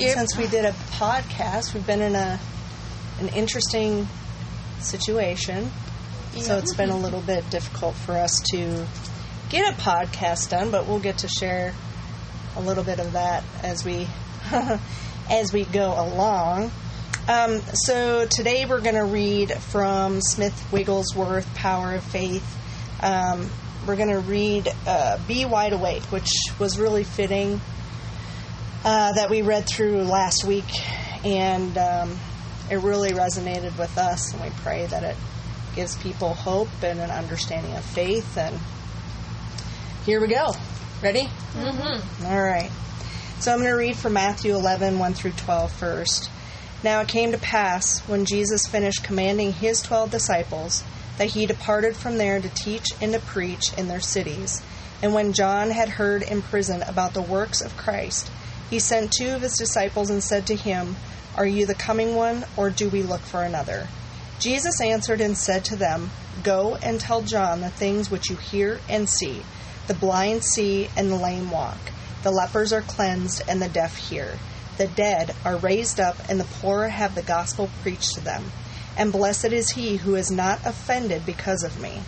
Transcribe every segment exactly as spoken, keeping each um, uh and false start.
Yep. Since we did a podcast, we've been in a an interesting situation. Yeah. So it's been a little bit difficult for us to get a podcast done, but we'll get to share a little bit of that as we as we go along. Um, so today we're going to read from Smith Wigglesworth, Power of Faith. Um, we're going to read uh, Be Wide Awake, which was really fitting uh, that we read through last week. And um, it really resonated with us, and we pray that it gives people hope and an understanding of faith. And here we go. Ready? Mm-hmm. All right. So I'm going to read from Matthew eleven, one through twelve first. Now it came to pass, when Jesus finished commanding his twelve disciples, that he departed from there to teach and to preach in their cities. And when John had heard in prison about the works of Christ, he sent two of his disciples and said to him, "Are you the coming one, or do we look for another?" Jesus answered and said to them, "Go and tell John the things which you hear and see. The blind see, and the lame walk. The lepers are cleansed, and the deaf hear. The dead are raised up, and the poor have the gospel preached to them. And blessed is he who is not offended because of me."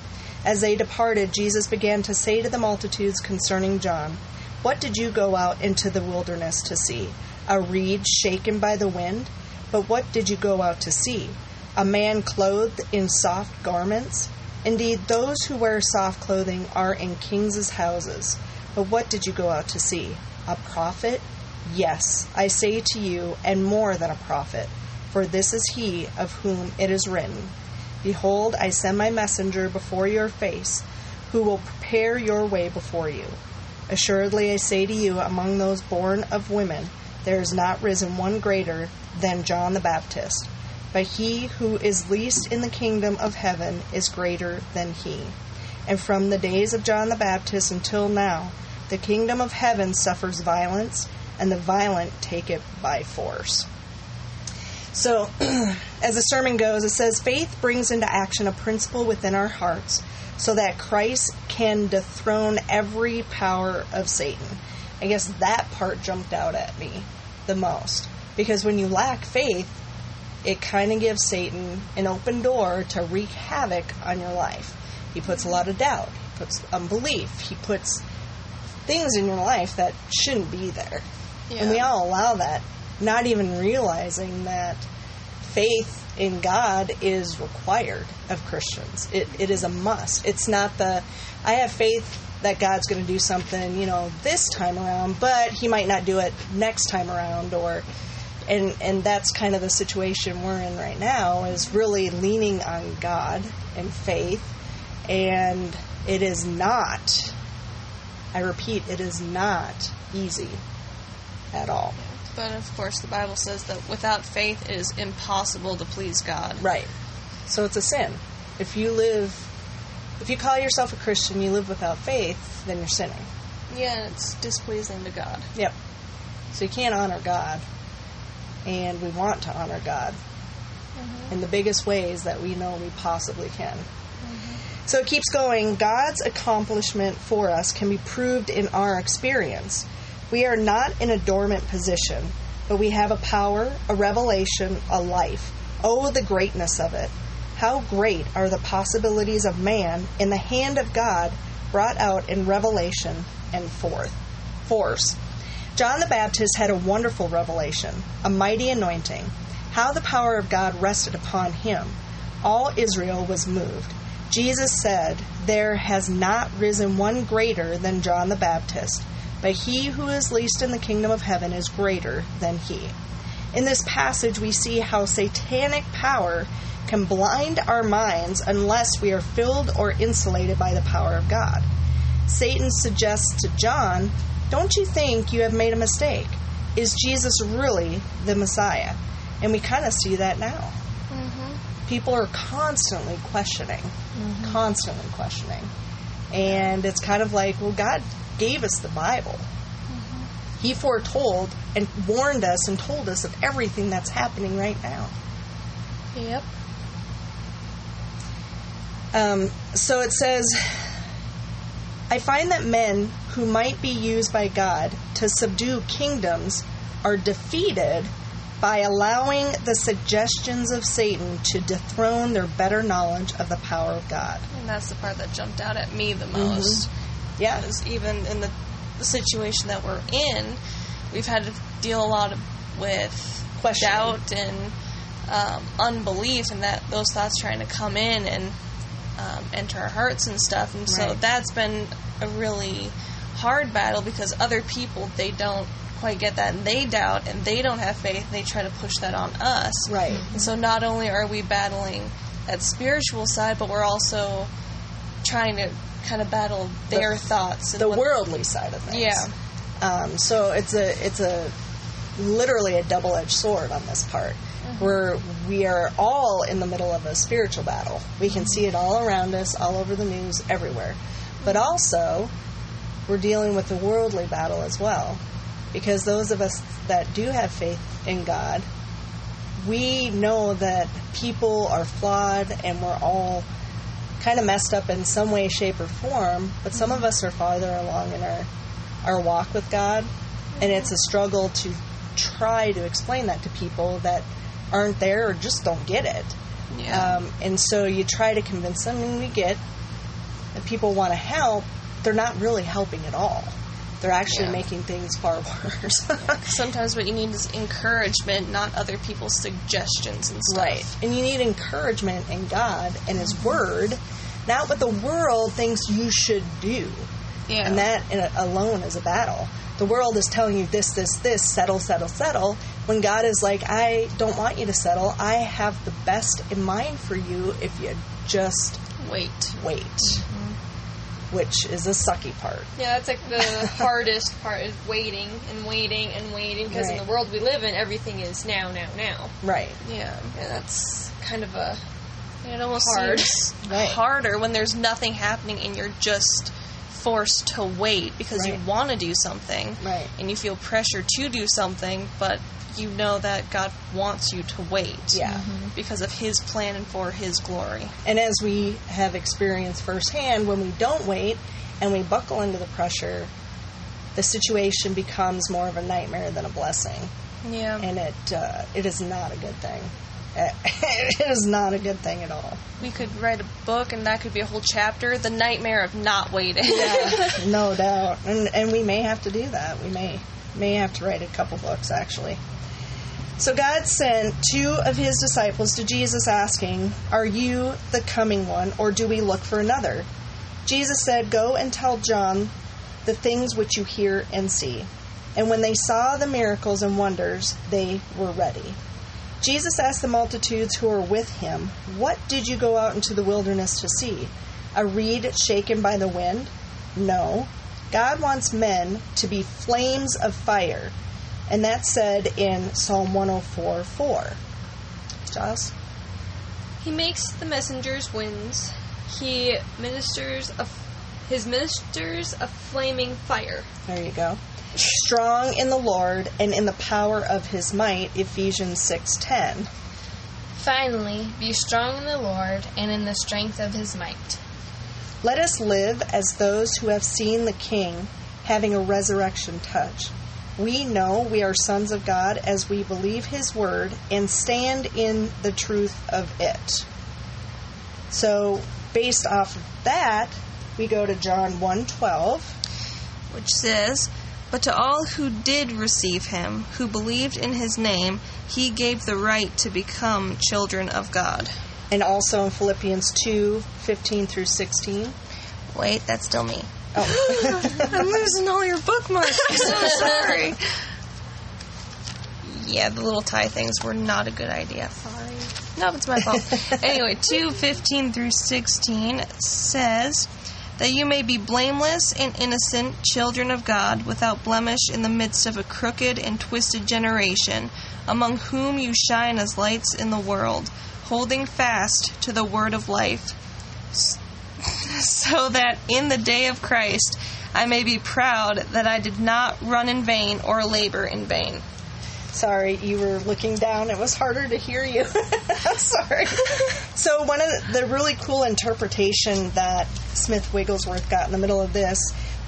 As they departed, Jesus began to say to the multitudes concerning John, "What did you go out into the wilderness to see? A reed shaken by the wind? But what did you go out to see? A man clothed in soft garments? Indeed, those who wear soft clothing are in kings' houses. But what did you go out to see? A prophet? Yes, I say to you, and more than a prophet, for this is he of whom it is written, 'Behold, I send my messenger before your face, who will prepare your way before you.' Assuredly, I say to you, among those born of women, there is not risen one greater than John the Baptist, but he who is least in the kingdom of heaven is greater than he. And from the days of John the Baptist until now, the kingdom of heaven suffers violence, and the violent take it by force." So, as the sermon goes, it says, faith brings into action a principle within our hearts so that Christ can dethrone every power of Satan. I guess that part jumped out at me the most. Because when you lack faith, it kind of gives Satan an open door to wreak havoc on your life. He puts a lot of doubt. He puts unbelief. He puts things in your life that shouldn't be there. Yeah. And we all allow that, not even realizing that faith in God is required of Christians. It it is a must. It's not the, I have faith that God's going to do something, you know, this time around, but he might not do it next time around, or, and, and that's kind of the situation we're in right now, is really leaning on God and faith, and it is not, I repeat, it is not easy at all. But, of course, the Bible says that without faith it is impossible to please God. Right. So it's a sin. If you live, if you call yourself a Christian, you live without faith, then you're sinning. Yeah, it's displeasing to God. Yep. So you can't honor God, and we want to honor God mm-hmm. in the biggest ways that we know we possibly can. Mm-hmm. So it keeps going. God's accomplishment for us can be proved in our experience. We are not in a dormant position, but we have a power, a revelation, a life. Oh, the greatness of it. How great are the possibilities of man in the hand of God, brought out in revelation and force. John the Baptist had a wonderful revelation, a mighty anointing. How the power of God rested upon him. All Israel was moved. Jesus said, "There has not risen one greater than John the Baptist, but he who is least in the kingdom of heaven is greater than he." In this passage, we see how satanic power can blind our minds unless we are filled or insulated by the power of God. Satan suggests to John, "Don't you think you have made a mistake? Is Jesus really the Messiah?" And we kind of see that now. Mm-hmm. People are constantly questioning, mm-hmm. constantly questioning. And it's kind of like, well, God gave us the Bible. Mm-hmm. He foretold and warned us and told us of everything that's happening right now. Yep. Um, so it says, "I find that men who might be used by God to subdue kingdoms are defeated by allowing the suggestions of Satan to dethrone their better knowledge of the power of God. And that's the part that jumped out at me the most. Mm-hmm. Yeah. Because even in the, the situation that we're in, we've had to deal a lot of, with Question. doubt and um, unbelief, and that those thoughts trying to come in and um, enter our hearts and stuff. And so right. that's been a really hard battle, because other people, they don't quite get that, and they doubt, and they don't have faith, and they try to push that on us. Right. Mm-hmm. And so not only are we battling that spiritual side, but we're also trying to kind of battle their the, thoughts. And the worldly side of things. Yeah. Um, so it's a it's a literally a double-edged sword on this part, mm-hmm. where we are all in the middle of a spiritual battle. We can see it all around us, all over the news, everywhere. But also, we're dealing with the worldly battle as well. Because those of us that do have faith in God, we know that people are flawed and we're all kind of messed up in some way, shape, or form. But some of us are farther along in our, our walk with God. And it's a struggle to try to explain that to people that aren't there or just don't get it. Yeah. Um, and so you try to convince them, and we get that people want to help. They're not really helping at all. They're actually yeah. making things far worse. Sometimes what you need is encouragement, not other people's suggestions and stuff. Right. And you need encouragement in God and His Word, not what the world thinks you should do. Yeah. And that alone is a battle. The world is telling you this, this, this, settle, settle, settle, when God is like, I don't want you to settle. I have the best in mind for you if you just wait. Wait. Mm-hmm. Which is a sucky part. Yeah, that's like the hardest part, is waiting and waiting and waiting, because right. in the world we live in, everything is now, now, now. Right. Yeah, yeah, that's kind of a... It almost hard. seems right. harder when there's nothing happening and you're just forced to wait because right. you want to do something. Right. And you feel pressure to do something, but you know that God wants you to wait. Yeah. Mm-hmm. Because of His plan and for His glory. And as we have experienced firsthand, when we don't wait and we buckle into the pressure, the situation becomes more of a nightmare than a blessing. Yeah. And it uh, it is not a good thing. It is not a good thing at all. We could write a book, and that could be a whole chapter, The Nightmare of Not Waiting. Yeah, no doubt. And, and we may have to do that. We may, may have to write a couple books, actually. So God sent two of His disciples to Jesus asking, "Are you the coming one, or do we look for another?" Jesus said, "Go and tell John the things which you hear and see." And when they saw the miracles and wonders, they were ready. Jesus asked the multitudes who were with Him, "What did you go out into the wilderness to see? A reed shaken by the wind? No. God wants men to be flames of fire." And that's said in Psalm one oh four four. Giles? He makes the messengers winds. He ministers of his ministers a flaming fire. There you go. Strong in the Lord and in the power of His might, Ephesians six ten. Finally, be strong in the Lord and in the strength of His might. Let us live as those who have seen the King, having a resurrection touch. We know we are sons of God as we believe His word and stand in the truth of it. So, based off of that, we go to John one twelve, which says, "But to all who did receive Him, who believed in His name, He gave the right to become children of God." And also in Philippians two fifteen through sixteen. Wait, that's still me. Oh. I'm losing all your bookmarks. I'm so sorry. Yeah, the little tie things were not a good idea. Sorry. No, it's my fault. Anyway, two fifteen through sixteen says, "That you may be blameless and innocent children of God, without blemish in the midst of a crooked and twisted generation, among whom you shine as lights in the world, holding fast to the word of life, so that in the day of Christ I may be proud that I did not run in vain or labor in vain." Sorry, you were looking down. It was harder to hear you. Sorry. So one of the really cool interpretation that Smith Wigglesworth got in the middle of this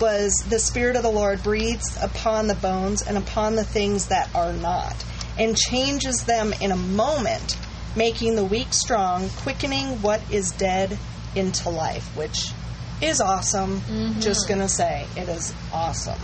was the Spirit of the Lord breathes upon the bones and upon the things that are not, and changes them in a moment, making the weak strong, quickening what is dead into life, which is awesome. Mm-hmm. Just going to say, it is awesome.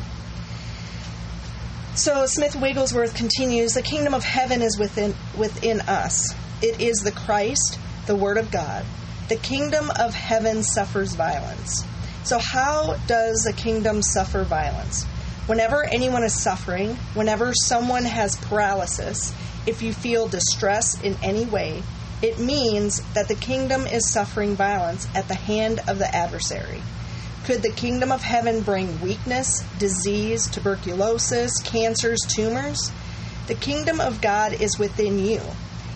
So Smith Wigglesworth continues, the kingdom of heaven is within within us. It is the Christ, the Word of God. The kingdom of heaven suffers violence. So how does a kingdom suffer violence? Whenever anyone is suffering, whenever someone has paralysis, if you feel distress in any way, it means that the kingdom is suffering violence at the hand of the adversary. Could the kingdom of heaven bring weakness, disease, tuberculosis, cancers, tumors? The kingdom of God is within you.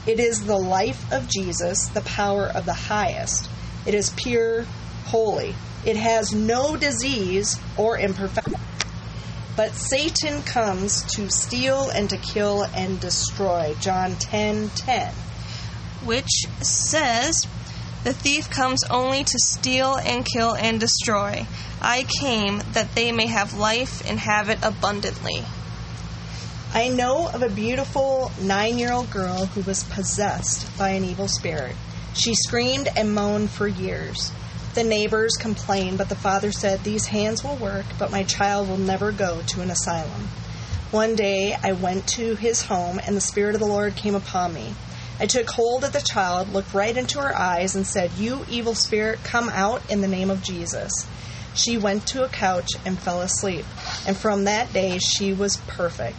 It is the life of Jesus, the power of the highest. It is pure, holy. It has no disease or imperfection. But Satan comes to steal and to kill and destroy. John ten ten. Which says, the thief comes only to steal and kill and destroy. I came that they may have life and have it abundantly. I know of a beautiful nine-year-old girl who was possessed by an evil spirit. She screamed and moaned for years. The neighbors complained, but the father said, these hands will work, but my child will never go to an asylum. One day I went to his home, and the Spirit of the Lord came upon me. I took hold of the child, looked right into her eyes, and said, you evil spirit, come out in the name of Jesus. She went to a couch and fell asleep, and from that day she was perfect.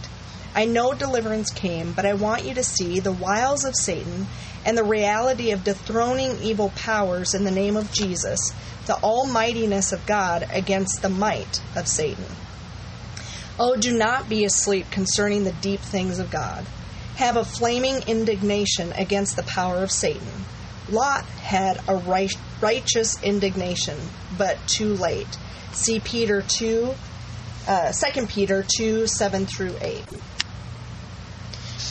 I know deliverance came, but I want you to see the wiles of Satan and the reality of dethroning evil powers in the name of Jesus, the almightiness of God against the might of Satan. Oh, do not be asleep concerning the deep things of God. Have a flaming indignation against the power of Satan. Lot had a right, righteous indignation, but too late. See Peter two, uh, Second Peter two, seven through eight.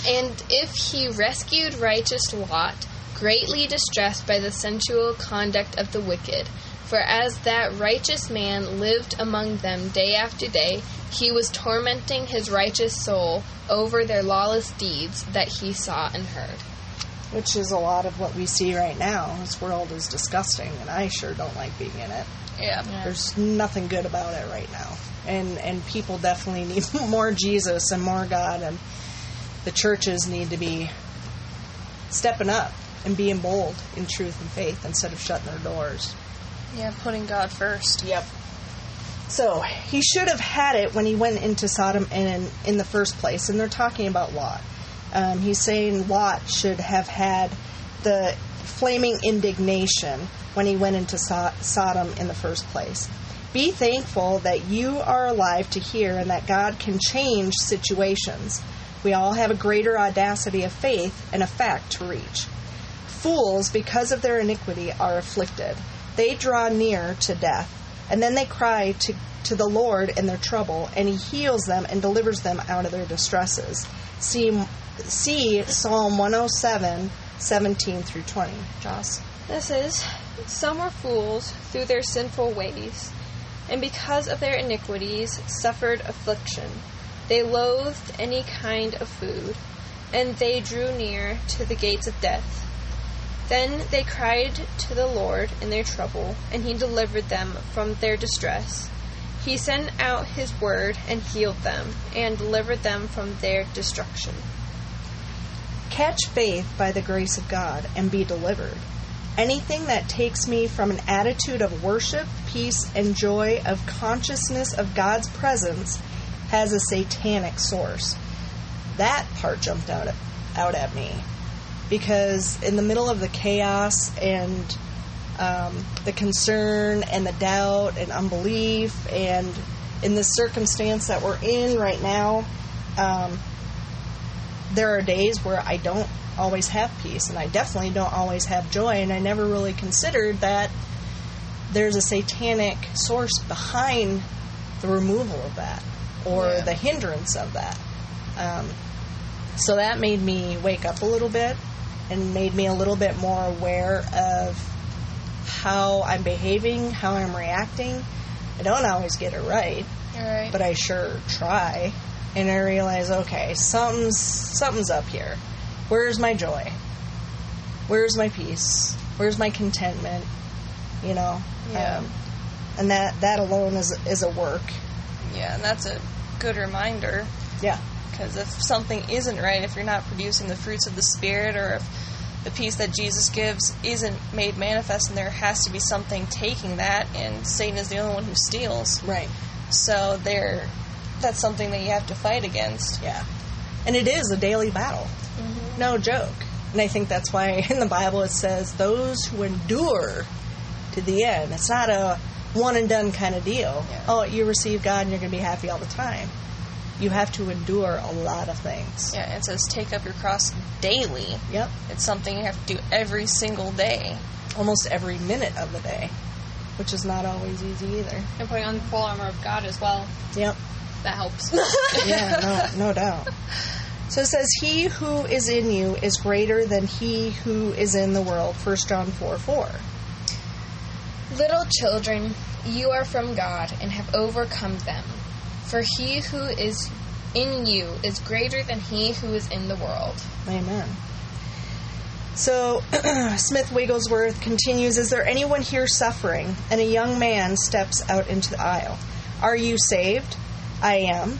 And if he rescued righteous Lot, greatly distressed by the sensual conduct of the wicked, for as that righteous man lived among them day after day, he was tormenting his righteous soul over their lawless deeds that he saw and heard. Which is a lot of what we see right now. This world is disgusting, and I sure don't like being in it. Yeah. yeah. There's nothing good about it right now. And and people definitely need more Jesus and more God, and the churches need to be stepping up and being bold in truth and faith instead of shutting their doors. Yeah, putting God first. Yep. So, he should have had it when he went into Sodom and in, in the first place, and they're talking about Lot. Um, he's saying Lot should have had the flaming indignation when he went into so- Sodom in the first place. Be thankful that you are alive to hear and that God can change situations. We all have a greater audacity of faith and effect to reach. Fools, because of their iniquity, are afflicted. They draw near to death, and then they cry to, to the Lord in their trouble, and he heals them and delivers them out of their distresses. See, see Psalm one oh seven, seventeen through twenty. Joss. This is, some are fools through their sinful ways, and because of their iniquities suffered affliction. They loathed any kind of food, and they drew near to the gates of death. Then they cried to the Lord in their trouble, and he delivered them from their distress. He sent out his word and healed them, and delivered them from their destruction. Catch faith by the grace of God, and be delivered. Anything that takes me from an attitude of worship, peace, and joy of consciousness of God's presence has a satanic source. That part jumped out at, out at me. Because in the middle of the chaos and um, the concern and the doubt and unbelief and in the circumstance that we're in right now, um, there are days where I don't always have peace, and I definitely don't always have joy, and I never really considered that there's a satanic source behind the removal of that or yeah. the hindrance of that. Um, so that made me wake up a little bit, and made me a little bit more aware of how I'm behaving, how I'm reacting, I don't always get it right, right, but I sure try. And I realize, okay, something's something's up here. Where's my joy? Where's my peace? Where's my contentment? You know, yeah. um, and that that alone is is a work. Yeah, and that's a good reminder. Yeah, because if something isn't right, if you're not producing the fruits of the Spirit, or if the peace that Jesus gives isn't made manifest, and there has to be something taking that, and Satan is the only one who steals. Right. So there, that's something that you have to fight against. Yeah, and it is a daily battle. Mm-hmm. No joke. And I think that's why in the Bible it says those who endure to the end. It's not a one and done kind of deal. Yeah. Oh, you receive God and you're going to be happy all the time. You have to endure a lot of things. Yeah, it says take up your cross daily. Yep. It's something you have to do every single day. Almost every minute of the day, which is not always easy either. And putting on the full armor of God as well. Yep. That helps. Yeah, no, no doubt. So it says, he who is in you is greater than he who is in the world. First John four four. Little children, you are from God and have overcome them. For he who is in you is greater than he who is in the world. Amen. So, Smith Wigglesworth continues, is there anyone here suffering? And a young man steps out into the aisle. Are you saved? I am.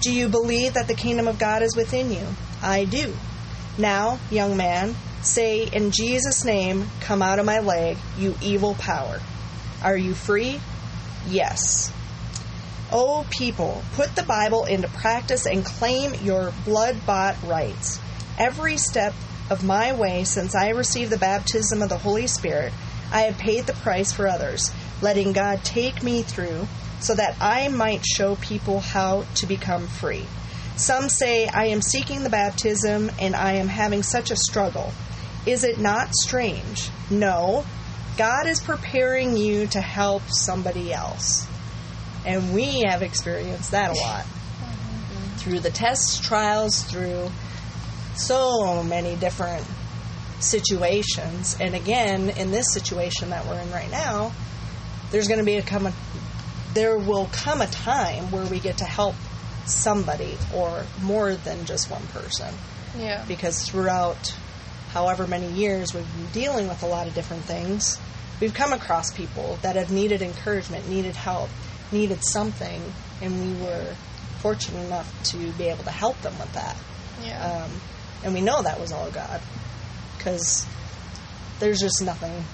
Do you believe that the kingdom of God is within you? I do. Now, young man, say, in Jesus' name, come out of my leg, you evil power. Are you free? Yes. Oh, people, put the Bible into practice and claim your blood-bought rights. Every step of my way since I received the baptism of the Holy Spirit, I have paid the price for others, letting God take me through so that I might show people how to become free. Some say, I am seeking the baptism and I am having such a struggle. Is it not strange? No. God is preparing you to help somebody else. And we have experienced that a lot. Mm-hmm. Through the tests, trials, through so many different situations. And again, in this situation that we're in right now, there's going to be a come a, there will come a time where we get to help somebody or more than just one person. Yeah. Because throughout however many years we've been dealing with a lot of different things, we've come across people that have needed encouragement, needed help, needed something, and we were fortunate enough to be able to help them with that. Yeah. Um, and we know that was all God, because there's just nothing,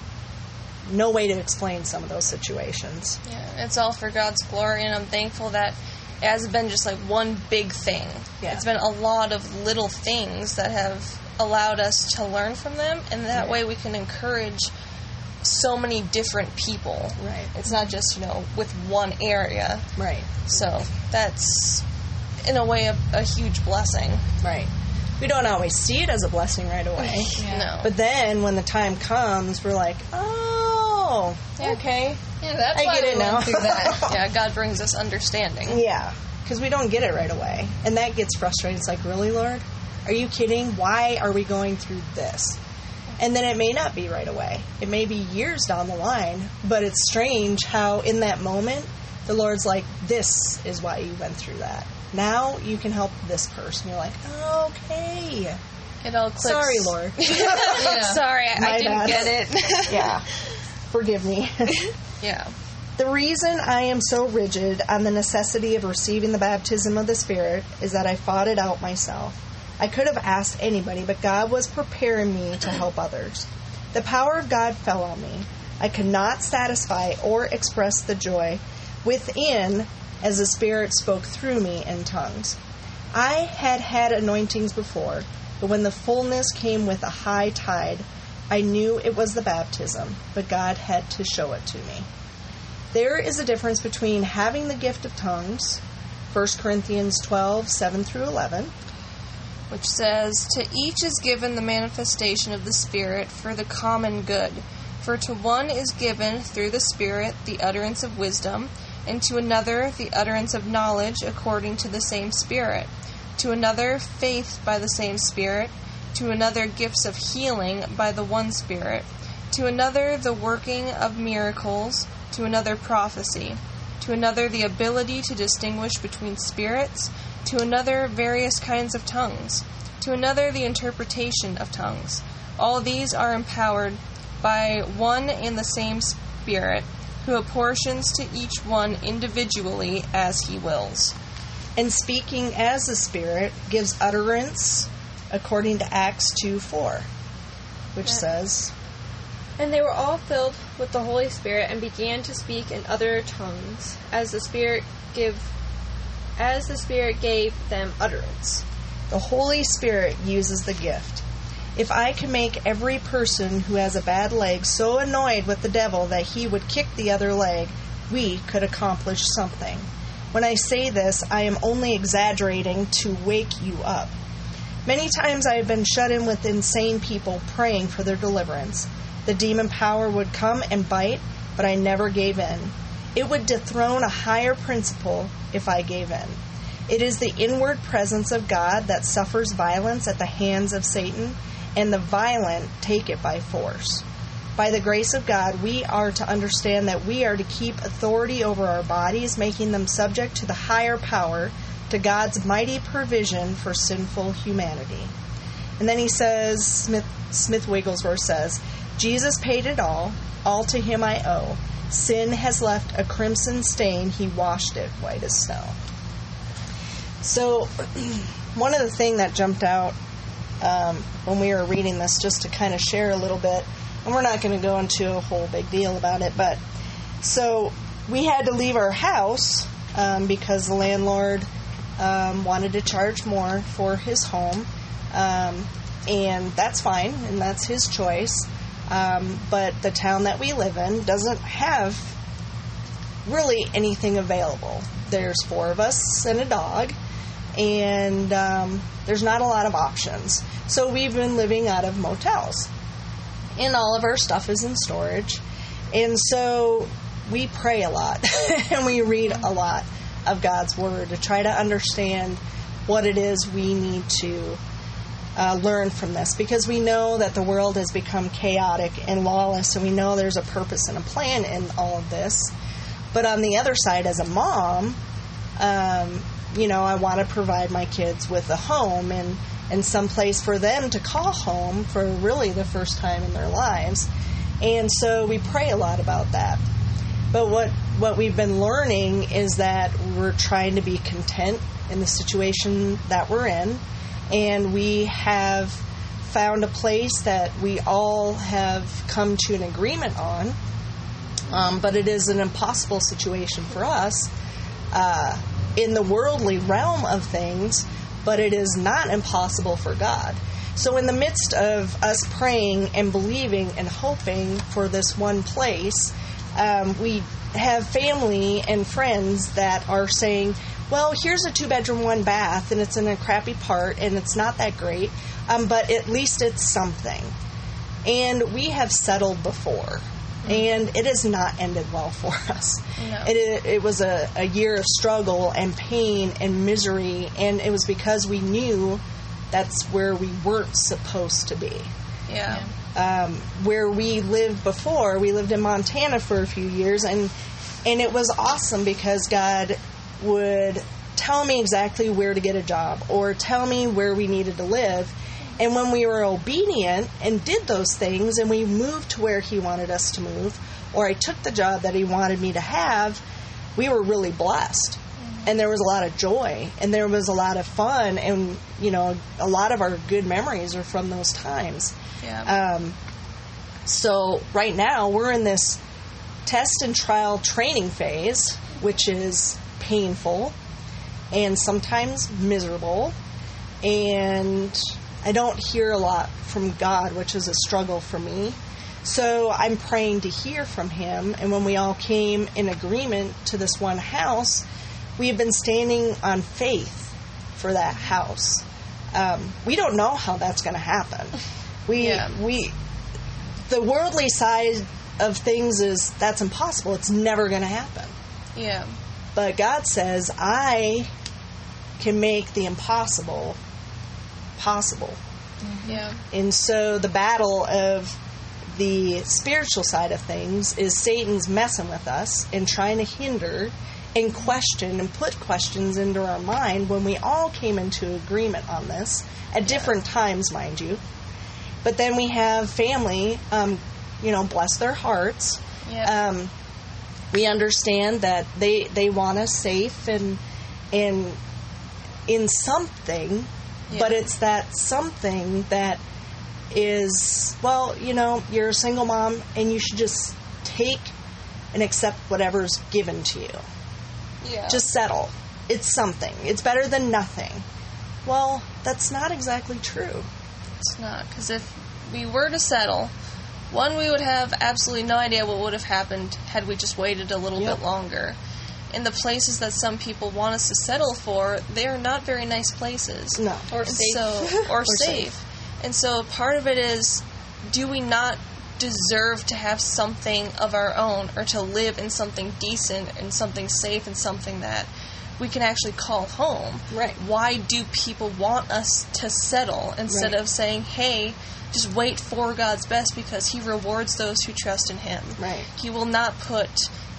no way to explain some of those situations. Yeah, it's all for God's glory, and I'm thankful that it hasn't been just like one big thing. Yeah. It's been a lot of little things that have allowed us to learn from them, and that right. way we can encourage so many different people. Right. It's not just, you know, with one area. Right. So that's, in a way, a, a huge blessing. Right. We don't always see it as a blessing right away. Yeah. No. But then when the time comes, we're like, oh, yeah. okay. Yeah, that's I why get it we now. Through that. Yeah, God brings us understanding. Yeah, because we don't get it right away. And that gets frustrating. It's like, really, Lord? Are you kidding? Why are we going through this? And then it may not be right away. It may be years down the line, but it's strange how in that moment, the Lord's like, this is why you went through that. Now you can help this person. You're like, okay. It all clicks. Sorry, Lord. Yeah. Sorry, I, I didn't bad. get it. Yeah. Forgive me. Yeah. The reason I am so rigid on the necessity of receiving the baptism of the Spirit is that I fought it out myself. I could have asked anybody, but God was preparing me to help others. The power of God fell on me. I could not satisfy or express the joy within as the Spirit spoke through me in tongues. I had had anointings before, but when the fullness came with a high tide, I knew it was the baptism, but God had to show it to me. There is a difference between having the gift of tongues, First Corinthians twelve, seven through eleven, which says, to each is given the manifestation of the Spirit for the common good. For to one is given through the Spirit the utterance of wisdom, and to another the utterance of knowledge according to the same Spirit, to another faith by the same Spirit, to another gifts of healing by the one Spirit, to another the working of miracles, to another prophecy, to another the ability to distinguish between spirits, to another various kinds of tongues, to another the interpretation of tongues. All these are empowered by one and the same Spirit, who apportions to each one individually as he wills. And speaking as the Spirit gives utterance according to Acts two four, which yeah. says, And they were all filled with the Holy Spirit and began to speak in other tongues, as the Spirit give, as the Spirit gave them utterance. The Holy Spirit uses the gift. If I could make every person who has a bad leg so annoyed with the devil that he would kick the other leg, we could accomplish something. When I say this, I am only exaggerating to wake you up. Many times I have been shut in with insane people praying for their deliverance. The demon power would come and bite, but I never gave in. It would dethrone a higher principle if I gave in. It is the inward presence of God that suffers violence at the hands of Satan, and the violent take it by force. By the grace of God, we are to understand that we are to keep authority over our bodies, making them subject to the higher power, to God's mighty provision for sinful humanity. And then he says, Smith, Smith Wigglesworth says, Jesus paid it all, all to him I owe. Sin has left a crimson stain, he washed it white as snow. So, one of the things that jumped out um, when we were reading this, just to kind of share a little bit, and we're not going to go into a whole big deal about it, but so we had to leave our house um, because the landlord um, wanted to charge more for his home, um, and that's fine, and that's his choice, um, but the town that we live in doesn't have really anything available. There's four of us and a dog, and um, there's not a lot of options. So we've been living out of motels, and all of our stuff is in storage. And so we pray a lot, and we read a lot of God's Word to try to understand what it is we need to uh, learn from this, because we know that the world has become chaotic and lawless, and we know there's a purpose and a plan in all of this. But on the other side, as a mom, um, you know, I want to provide my kids with a home and, and some place for them to call home for really the first time in their lives. And so we pray a lot about that. But what, what we've been learning is that we're trying to be content in the situation that we're in. And we have found a place that we all have come to an agreement on. Um, but it is an impossible situation for us uh, in the worldly realm of things, but it is not impossible for God. So in the midst of us praying and believing and hoping for this one place, um, we have family and friends that are saying, well, here's a two-bedroom, one-bath, and it's in a crappy part, and it's not that great, um, but at least it's something. And we have settled before. And it has not ended well for us. No. It it was a, a year of struggle and pain and misery, and it was because we knew that's where we weren't supposed to be. Yeah. Um, where we lived before, we lived in Montana for a few years, and and it was awesome because God would tell me exactly where to get a job or tell me where we needed to live. And when we were obedient and did those things and we moved to where he wanted us to move, or I took the job that he wanted me to have, we were really blessed. Mm-hmm. And there was a lot of joy and there was a lot of fun. And, you know, a lot of our good memories are from those times. Yeah. Um, so right now we're in this test and trial training phase, which is painful and sometimes miserable. And I don't hear a lot from God, which is a struggle for me. So I'm praying to hear from him. And when we all came in agreement to this one house, we have been standing on faith for that house. Um, we don't know how that's going to happen. We, yeah. we, the worldly side of things is that's impossible. It's never going to happen. Yeah. But God says, I can make the impossible possible. Yeah. And so the battle of the spiritual side of things is Satan's messing with us and trying to hinder and question and put questions into our mind when we all came into agreement on this at different times, mind you. But then we have family, um, you know, bless their hearts. Yep. Um, we understand that they they want us safe and and in something, yep. But it's that something that is, well, you know, you're a single mom and you should just take and accept whatever's given to you. Yeah. Just settle. It's something. It's better than nothing. Well, that's not exactly true. It's not, because if we were to settle, one, we would have absolutely no idea what would have happened had we just waited a little yep. bit longer. And the places that some people want us to settle for, they are not very nice places. No. Or safe. So, or, or safe. safe. And so part of it is, do we not deserve to have something of our own or to live in something decent and something safe and something that we can actually call home? Right. Why do people want us to settle instead right. of saying, hey, just wait for God's best because he rewards those who trust in him. Right. He will not put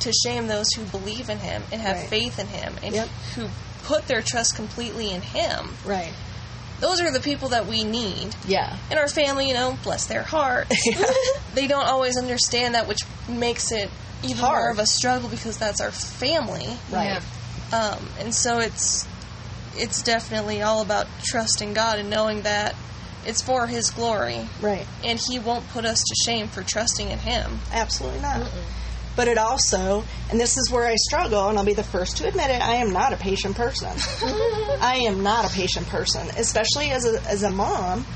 to shame those who believe in him and have right. faith in him and yep. who put their trust completely in him. Right. Those are the people that we need. Yeah. And our family, you know, bless their hearts. Yeah. They don't always understand that, which makes it even Hard. more of a struggle because that's our family. Right. Yeah. Um, and so it's it's definitely all about trusting God and knowing that it's for his glory. Right. And he won't put us to shame for trusting in him. Absolutely not. Mm-mm. But it also, and this is where I struggle, and I'll be the first to admit it, I am not a patient person. I am not a patient person, especially as a, as a mom.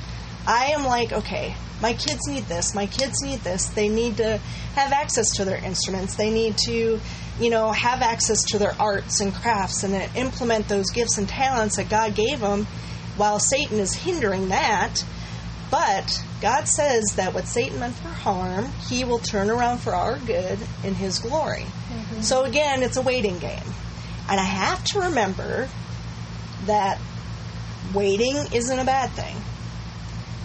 I am like, okay, my kids need this, my kids need this. They need to have access to their instruments. They need to, you know, have access to their arts and crafts and then implement those gifts and talents that God gave them while Satan is hindering that. But God says that what Satan meant for harm, he will turn around for our good in his glory. Mm-hmm. So again, it's a waiting game. And I have to remember that waiting isn't a bad thing.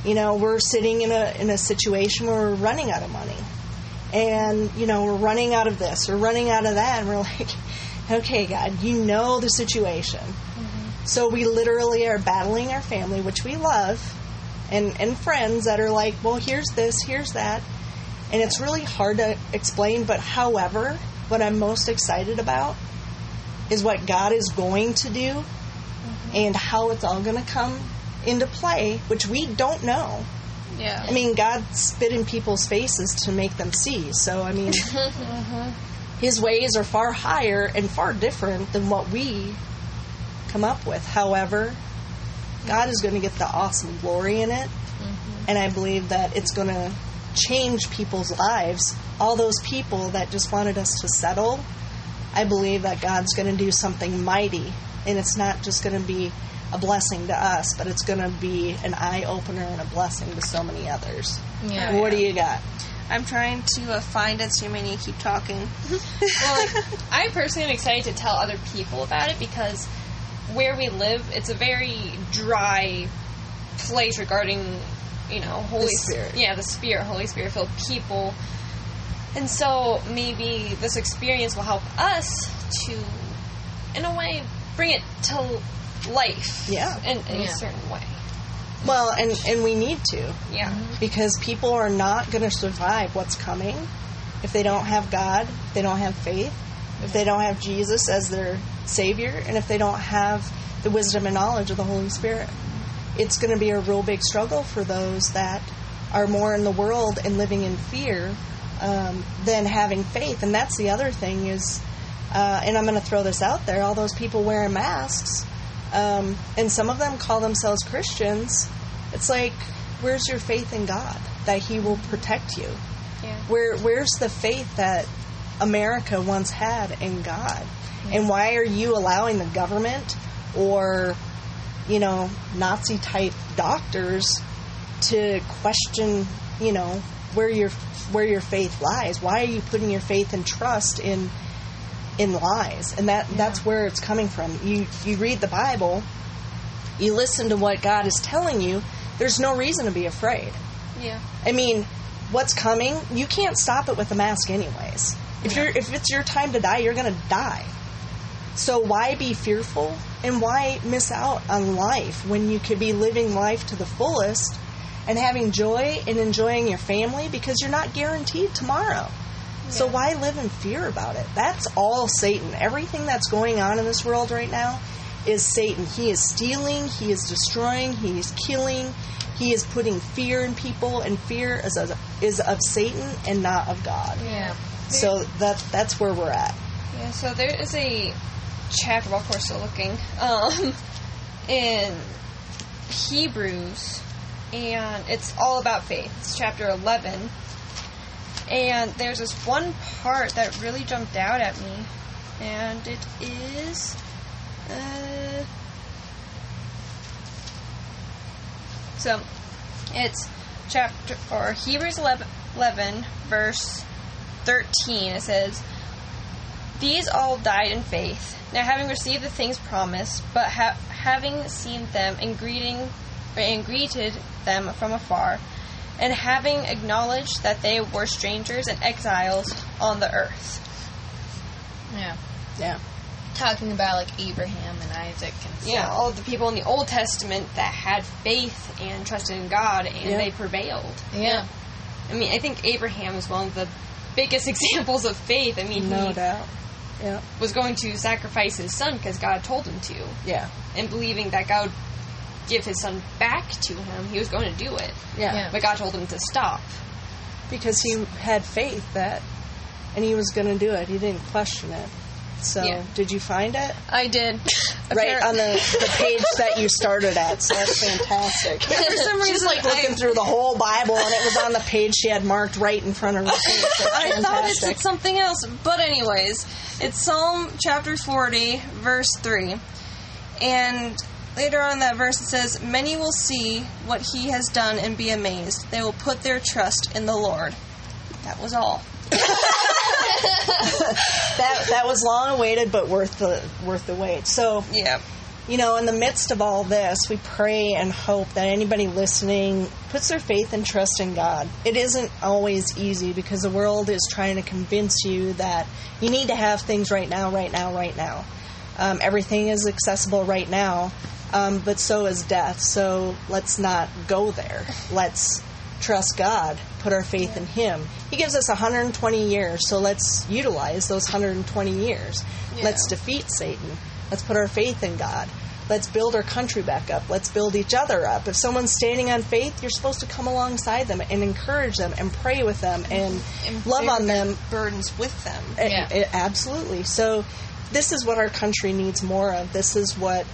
You know, we're sitting in a in a situation where we're running out of money. And, you know, we're running out of this, we're running out of that, and we're like, okay, God, you know the situation. Mm-hmm. So we literally are battling our family, which we love, And, and friends that are like, well, here's this, here's that. And it's really hard to explain. But however, what I'm most excited about is what God is going to do mm-hmm. and how it's all going to come into play, which we don't know. Yeah. I mean, God spit in people's faces to make them see. So, I mean, mm-hmm. his ways are far higher and far different than what we come up with. However, God is going to get the awesome glory in it, mm-hmm. and I believe that it's going to change people's lives. All those people that just wanted us to settle, I believe that God's going to do something mighty, and it's not just going to be a blessing to us, but it's going to be an eye-opener and a blessing to so many others. Yeah, what yeah. do you got? I'm trying to uh, find it, so you may need to keep talking. Well, I personally am excited to tell other people about it because where we live, it's a very dry place regarding, you know, Holy Spirit. Yeah, the Spirit, Holy Spirit-filled people. And so maybe this experience will help us to, in a way, bring it to life. Yeah. In, in yeah. a certain way. Well, and, and we need to. Yeah. Because people are not going to survive what's coming if they don't have God, if they don't have faith, if they don't have Jesus as their Savior, and if they don't have the wisdom and knowledge of the Holy Spirit. It's going to be a real big struggle for those that are more in the world and living in fear um, than having faith. And that's the other thing is, uh, and I'm going to throw this out there, all those people wearing masks, um, and some of them call themselves Christians. It's like, where's your faith in God that he will protect you? Yeah. Where Where's the faith that America once had in God? And why are you allowing the government or, you know, Nazi-type doctors to question, you know, where your where your faith lies? Why are you putting your faith and trust in in lies? And that, yeah. that's where it's coming from. You you read the Bible, you listen to what God is telling you. There's no reason to be afraid. Yeah. I mean, what's coming, you can't stop it with a mask anyways. If yeah. you're if it's your time to die, you're going to die. So why be fearful and why miss out on life when you could be living life to the fullest and having joy and enjoying your family, because you're not guaranteed tomorrow. Yeah. So why live in fear about it? That's all Satan. Everything that's going on in this world right now is Satan. He is stealing, he is destroying, he is killing, he is putting fear in people, and fear is of, is of Satan and not of God. Yeah. So that that's where we're at. Yeah, so there is a chapter, while we're still looking, um, in Hebrews, and it's all about faith. It's chapter eleven. And there's this one part that really jumped out at me, and it is... Uh, so, it's chapter, or Hebrews eleven, verse thirteen. It says, "These all died in faith, now having received the things promised, but ha- having seen them and greeting, and greeted them from afar, and having acknowledged that they were strangers and exiles on the earth." Yeah. Yeah. Talking about, like, Abraham and Isaac and stuff. Yeah, all of the people in the Old Testament that had faith and trusted in God, and yeah. they prevailed. Yeah. yeah. I mean, I think Abraham is one of the biggest examples of faith. I mean, no he doubt. Yeah. was going to sacrifice his son because God told him to. Yeah. And believing that God would give his son back to him, he was going to do it. Yeah. yeah. But God told him to stop. Because he had faith that, and he was going to do it. He didn't question it. So, yeah. did you find it? I did. Right on the, the page that you started at, so that's fantastic. For some reason, she's like looking I, through the whole Bible, and it was on the page she had marked right in front of her face. I thought it said something else, but anyways, it's Psalm chapter forty, verse three. And later on in that verse it says, "Many will see what he has done and be amazed. They will put their trust in the Lord." That was all. that that was long awaited, but worth the worth the wait. So, yeah, you know, in the midst of all this, we pray and hope that anybody listening puts their faith and trust in God. It isn't always easy because the world is trying to convince you that you need to have things right now, right now, right now. Um, everything is accessible right now, um, but so is death. So let's not go there. Let's trust God, put our faith yeah. in Him. He gives us one hundred twenty years, so let's utilize those one hundred twenty years. Yeah. Let's defeat Satan. Let's put our faith in God. Let's build our country back up. Let's build each other up. If someone's standing on faith, you're supposed to come alongside them and encourage them and pray with them and, and love on them. Burdens with them. And, yeah. it, absolutely. So this is what our country needs more of. This is what...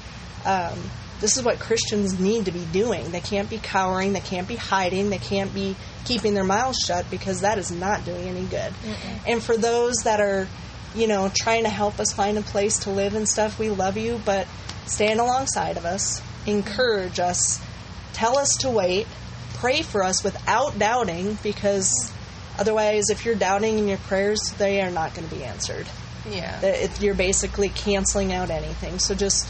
Um, This is what Christians need to be doing. They can't be cowering. They can't be hiding. They can't be keeping their mouths shut, because that is not doing any good. Mm-mm. And for those that are, you know, trying to help us find a place to live and stuff, we love you, but stand alongside of us. Encourage us. Tell us to wait. Pray for us without doubting, because otherwise, if you're doubting in your prayers, they are not going to be answered. Yeah. You're basically canceling out anything. So just...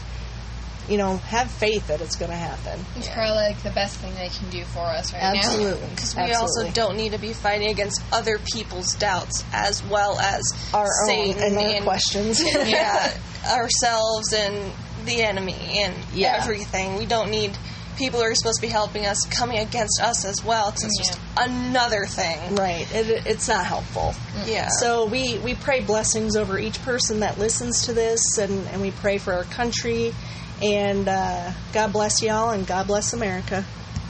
you know, have faith that it's going to happen. It's yeah. probably, like, the best thing they can do for us right Absolutely. now. Absolutely. Because we Absolutely. also don't need to be fighting against other people's doubts as well as our Satan own and, and our questions. yeah, ourselves and the enemy and yeah. everything. We don't need people who are supposed to be helping us coming against us as well, because it's yeah. just another thing. Right. It, it's not helpful. Mm-hmm. Yeah. So we, we pray blessings over each person that listens to this, and, and we pray for our country. And uh, God bless y'all, and God bless America.